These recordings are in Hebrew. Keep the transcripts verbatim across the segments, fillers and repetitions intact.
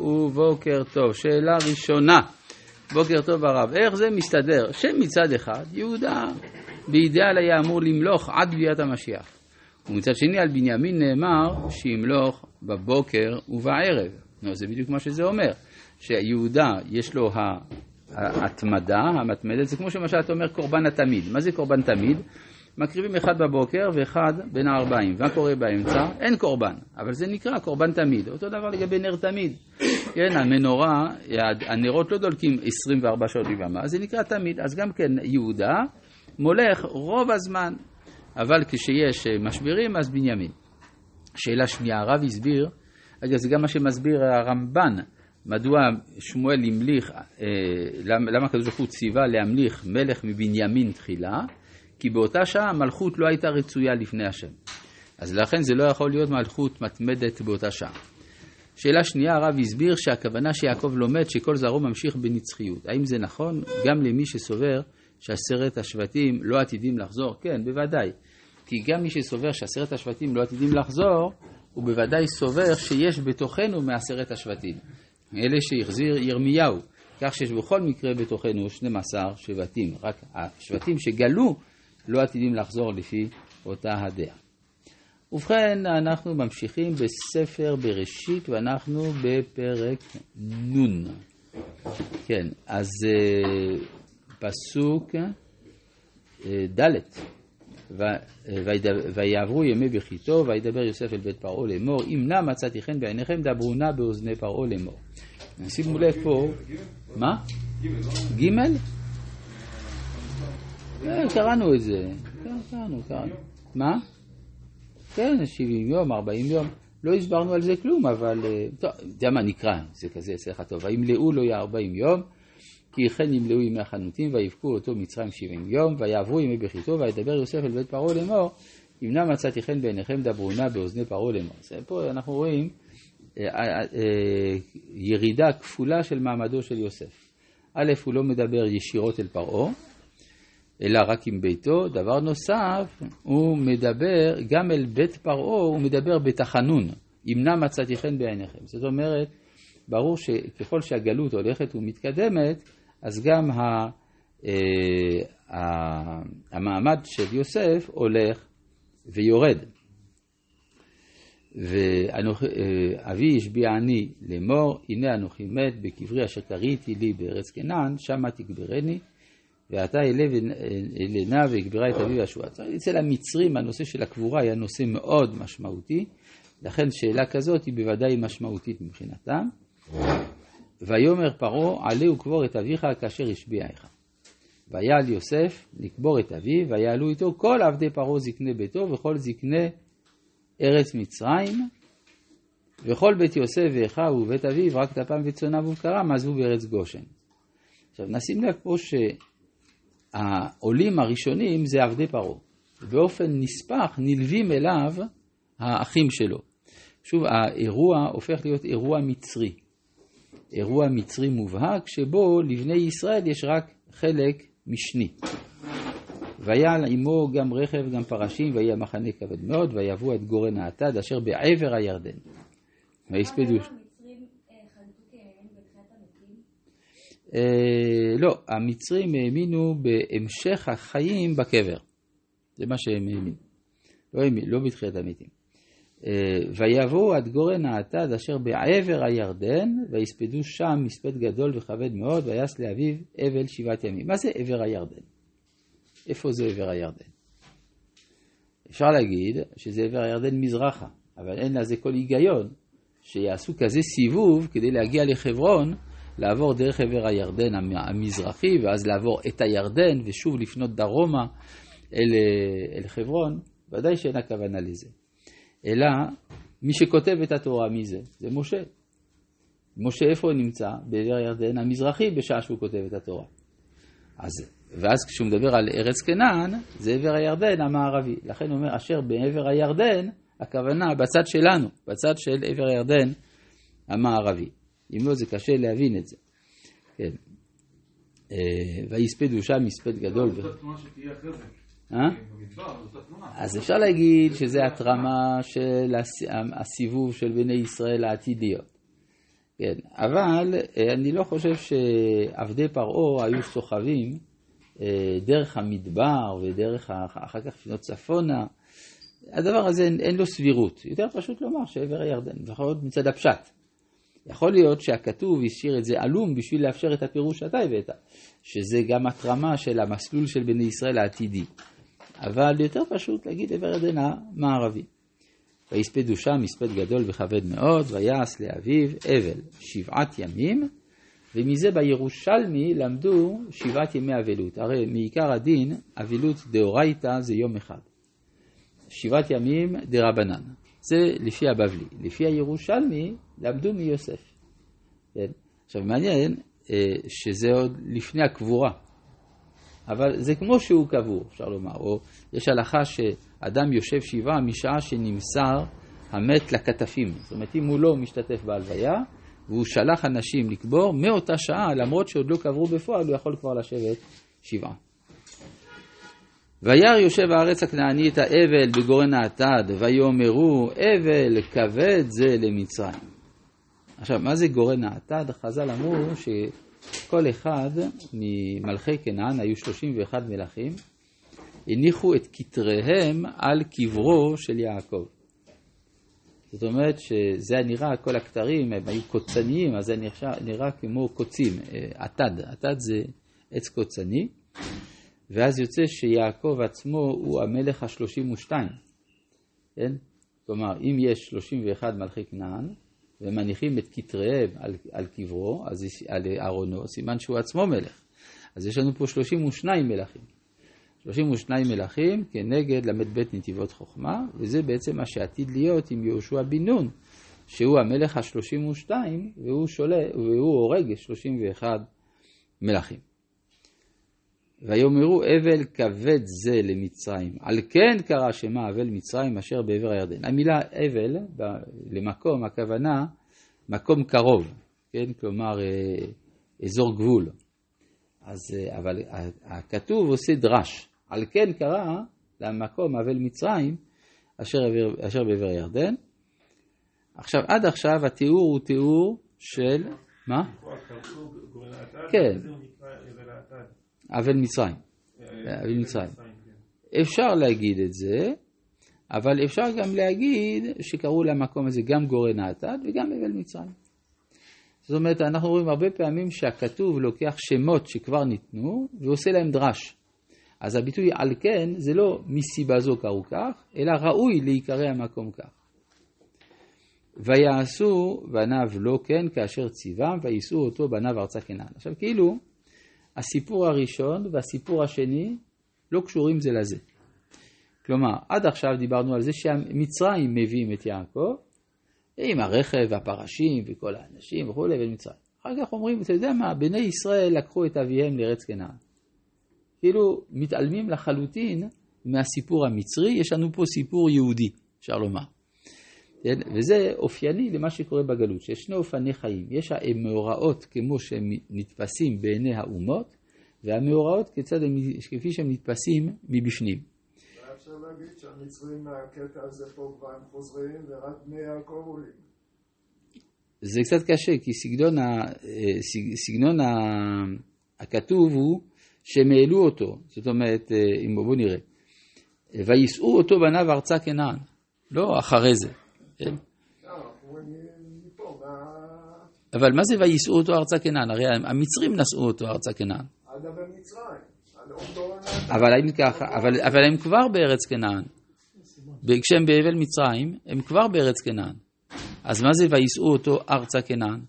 ובוקר טוב. שאלה ראשונה, בוקר טוב הרב, איך זה מסתדר שמצד אחד יהודה באידאל היה אמור למלוך עד ביאת המשיח, ומצד שני על בנימין נאמר שימלוך בבוקר ובערב? נו, זה בדיוק מה שזה אומר, שיהודה יש לו ההתמדה, המתמדת, זה כמו שמשל אתה אומר קורבן התמיד. מה זה קורבן תמיד? מקריבים אחד בבוקר ואחד בין הארבעים. מה קורה באמצע? אין קורבן, אבל זה נקרא קורבן תמיד. אותו דבר לגבי נר תמיד. כן, המנורה, הנרות לא דולקים עשרים וארבע שעות ביממה, זה נקרא תמיד. אז גם כן יהודה מולך רוב הזמן, אבל כשיש משברים אז בנימין. שאלה שנייה, הרב הסביר, אגב זה גם מה שמסביר הרמב"ן, מדוע שמואל המליך, למה הקדוש ברוך הוא ציווה להמליך מלך מבנימין תחילה? כי באותה שעה המלכות לא הייתה רצויה לפני השם. אז לכן זה לא יכול להיות מלכות מתמדת באותה שעה. שאלה שנייה, הרב הסביר שהכוונה שיעקב לומד שכל זרעו ממשיך בנצחיות. האם זה נכון גם למי שסובר שעשרת השבטים לא עתידים לחזור? כן, בוודאי. כי גם מי שסובר שעשרת השבטים לא עתידים לחזור, הוא בוודאי סובר שיש בתוכנו מעשרת השבטים. אלה שהחזיר ירמיהו. כך שיש בכל מקרה בתוכנו שנים עשר שבטים. רק השבטים שגלו לא עתידים לחזור לפי אותה הדעה. ובכן, אנחנו ממשיכים בספר בראשית, ואנחנו בפרק נון. כן, אז פסוק ד', ויעברו ימי בכיתו, וידבר יוסף אל בית פרעה לאמור, אם נא מצאתי חן בעיניכם, דברו נא באוזני פרעה לאמור. שימו לב פה, מה? ג' קראנו את זה, קראנו, קראנו. מה? כן, שבעים יום, ארבעים יום, לא הסברנו על זה כלום, אבל, טוב, יודע מה נקרא, זה כזה אצלך טוב, וימלאו לו ארבעים יום, כי כן ימלאו ימי החנותים, ויבכו אותו מצרים שבעים יום, ויעברו ימי בכיתו, וידבר יוסף אל בית פרעה לאמור, אם נא מצאתי חן בעיניכם דברו נא באוזני פרעה לאמור. פה אנחנו רואים ירידה כפולה של מעמדו של יוסף. א', הוא לא מדבר ישירות אל פרעה, אלא רק עם ביתו. דבר נוסף, הוא מדבר גם אל בית פרעה, הוא מדבר בתחנון, אם נא מצאתי חן בעיניכם. זאת אומרת, ברור שככל שהגלות הולכת ומתקדמת, אז גם ה, אה, ה, המעמד של יוסף הולך ויורד. ואבי השביע אני לאמור, הנה אנוכי מת בקברי אשר קריתי לי בארץ כנען, שמה תקברני, ואתה אלנה והגבירה את אביו השבועה. אצל המצרים הנושא של הקבורה היה נושא מאוד משמעותי, לכן שאלה כזאת היא בוודאי משמעותית מבחינתם. ויאמר פרעה, עלה וקבור את אביך כאשר השביעך. ויעל יוסף לקבור את אביו, ויעלו איתו כל עבדי פרעה זקני ביתו וכל זקני ארץ מצרים, וכל בית יוסף ואחיו ובית אביו, רק טפם וצאניו ובקרם, עזבו בארץ גושן. עכשיו נשים לב פה ש... העולים הראשונים זה עבדי פרעה. באופן נספח נלווים אליו האחים שלו. שוב, האירוע הופך להיות אירוע מצרי. אירוע מצרי מובהק שבו לבני ישראל יש רק חלק משני. והיה עמו גם רכב, גם פרשים, והיה מחנה כבד מאוד, ויבוא את גורן האטד אשר בעבר הירדן. והספדו... לא, המצרים האמינו בהמשך החיים בקבר. זה מה שהם האמינו. לא, לא בתחיית המתים. ויבואו עד גורן האטד אשר בעבר הירדן, ויספדו שם מספד גדול וכבד מאוד, ויעש לאביו אבל שבעת ימים. מה זה עבר הירדן? איפה זה עבר הירדן? אפשר להגיד שזה עבר הירדן מזרחה, אבל אין לזה כל היגיון שיעשו כזה סיבוב כדי להגיע לחברון, לעבור דרך עבר הירדן המזרחי, ואז לעבור את הירדן, ושוב לפנות דרומה אל, אל חברון, ודאי שאין הכוונה לזה. אלא, מי שכותב את התורה מזה, זה משה. משה איפה נמצא? בעבר הירדן המזרחי, בשעה שהוא כותב את התורה. אז, ואז כשהוא מדבר על ארץ כנען, זה עבר הירדן המערבי. לכן הוא אומר, אשר בעבר הירדן, הכוונה בצד שלנו, בצד של עבר הירדן המערבי. אם לא, זה קשה להבין את זה. כן. והספדו שם מספד גדול. זאת התנועה שתהיה אחרי זה. אז אפשר להגיד שזה התרמה של הסיבוב של בני ישראל העתידיות. כן, אבל אני לא חושב שעבדי פרעה היו סוחבים דרך המדבר ודרך אחר כך פינות צפונה. הדבר הזה אין, אין לו סבירות. יותר פשוט לומר שעבר הירדן, לפחות מצד הפשט. יכול להיות שהכתוב השאיר את זה עלום בשביל לאפשר את הפירוש שאתה הבאת, שזה גם התרמה של המסלול של בני ישראל העתידי. אבל יותר פשוט להגיד עבר הירדן המערבי. ויספדו שם מספד גדול וכבד מאוד, ויעש לאביו אבל שבעת ימים, ומזה בירושלמי למדו שבעת ימי אבלות. הרי מעיקר הדין, אבלות דאורייתא זה יום אחד. שבעת ימים דרבנן. זה לפי הבבלי. לפי הירושלמי למדו מיוסף. כן? עכשיו מעניין שזה עוד לפני הקבורה. אבל זה כמו שהוא קבור, אפשר לומר. או יש הלכה שאדם יושב שבעה משעה שנמסר המת לכתפים. זאת אומרת, אם הוא לא משתתף בהלוויה, והוא שלח אנשים לקבור, מאותה שעה, למרות שעוד לא קברו בפועל, הוא יכול כבר לשבת שבעה. וירא יושב הארץ הכנעני את האבל בגורן האטד, ויאמרו אבל כבד זה למצרים. עכשיו, מה זה גורן האטד? חז"ל אמרו ש... כל אחד ממלכי כנען, היו שלושים ואחד מלכים, הניחו את כתריהם על קברו של יעקב. זאת אומרת שזה נראה, כל הכתרים הם היו קוצניים, אז זה נראה כמו קוצים, עתד. עתד זה עץ קוצני, ואז יוצא שיעקב עצמו הוא המלך ה-שלושים ושתיים. כן? כלומר, אם יש שלושים ואחד מלכי כנען, ומניחים את כתריהם על, על קברו, אז יש, על ארונו, סימן שהוא עצמו מלך. אז יש לנו פה שלושים ושניים מלכים. שלושים ושניים מלכים כנגד למד בית נתיבות חוכמה, וזה בעצם מה שעתיד להיות עם יהושע בן נון, שהוא המלך ה-שלושים ושתיים, והוא, והוא הורג שלושים ואחד מלכים. ויאמרו אבל כבד זה למצרים, על כן קרא שמה אבל מצרים אשר בעבר הירדן. המילה אבל למקום, הכוונה מקום קרוב, כן? כלומר אזור גבול. אז אבל הכתוב עושה דרש, על כן קרא למקום אבל מצרים אשר אשר בעבר הירדן. עכשיו עד עכשיו התיאור הוא תיאור של מה? כן, אבל מצרים. אבל מצרים. אפשר להגיד את זה, אבל אפשר גם להגיד שקראו למקום הזה גם גורן האטד וגם אבל מצרים. זאת אומרת, אנחנו רואים הרבה פעמים שהכתוב לוקח שמות שכבר ניתנו ועושה להם דרש. אז הביטוי על כן זה לא מסיבה זו קראו כך, אלא ראוי להיקרא המקום כך. ויעשו בניו לא כן כאשר ציוון ויישאו אותו בניו ארצה כנען. עכשיו כאילו, הסיפור הראשון והסיפור השני לא קשורים זה לזה. כלומר, עד עכשיו דיברנו על זה שהמצרים מביאים את יעקב, עם הרכב והפרשים וכל האנשים וכו' ומצרים. אחר כך אומרים, אתה יודע מה, בני ישראל לקחו את אביהם לארץ כנען. כאילו, מתעלמים לחלוטין מהסיפור המצרי, יש לנו פה סיפור יהודי, אפשר לומר. וזה אופייני למה שקורה בגלות, שיש שני אופני חיים. יש המאורעות כמו שהם נתפסים בעיני האומות, והמאורעות כיצד הם, כפי שהם נתפסים מבפנים. אפשר להגיד שהמצרים מהקטע הזה פה כבר הם חוזרים, ורק בני יעקב עולים. זה קצת קשה, כי סגנון, ה, סגנון ה, הכתוב הוא שהם העלו אותו. זאת אומרת, בואו נראה, ויישאו אותו בניו ארצה כנען. לא אחרי זה. אבל מה זה ויישאו אותו ארצה כנען? הרי המצרים נשאו אותו ארצה כנען. אבל הם ככה, אבל אבל הם כבר בארץ כנען. כשהם באבל מצרים, הם כבר בארץ כנען. אז מה זה ויישאו אותו ארצה כנען?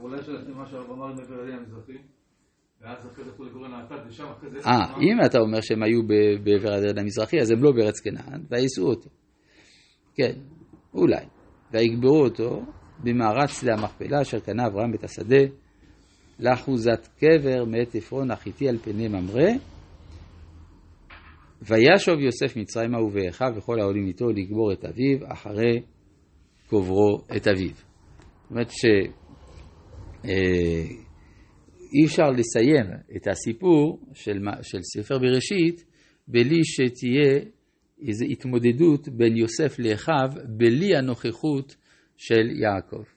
אולי שלכם מה שאמר נבר אלי המזרחי, ואז אחרי זה הלכו לגורן האטד, ושם אחרי זה... אה, אם אתה אומר שהם היו בעבר הירדן המזרחי, אז הם לא בארץ כנען, ויישאו אותו. כן, אולי. ויגברו אותו במערת שדה המכפלה, אשר קנה אברהם את השדה, לאחוזת קבר מאת עפרון החיתי על פני ממרא. וישוב יוסף מצרימה ובאחיו וכל העולים איתו לגבור את אביו, אחרי קוברו את אביו. זאת אומרת ש... אי אפשר לסיים את הסיפור של, של ספר בראשית בלי שתהיה איזו התמודדות בין יוסף לאחיו, בלי הנוכחות של יעקב.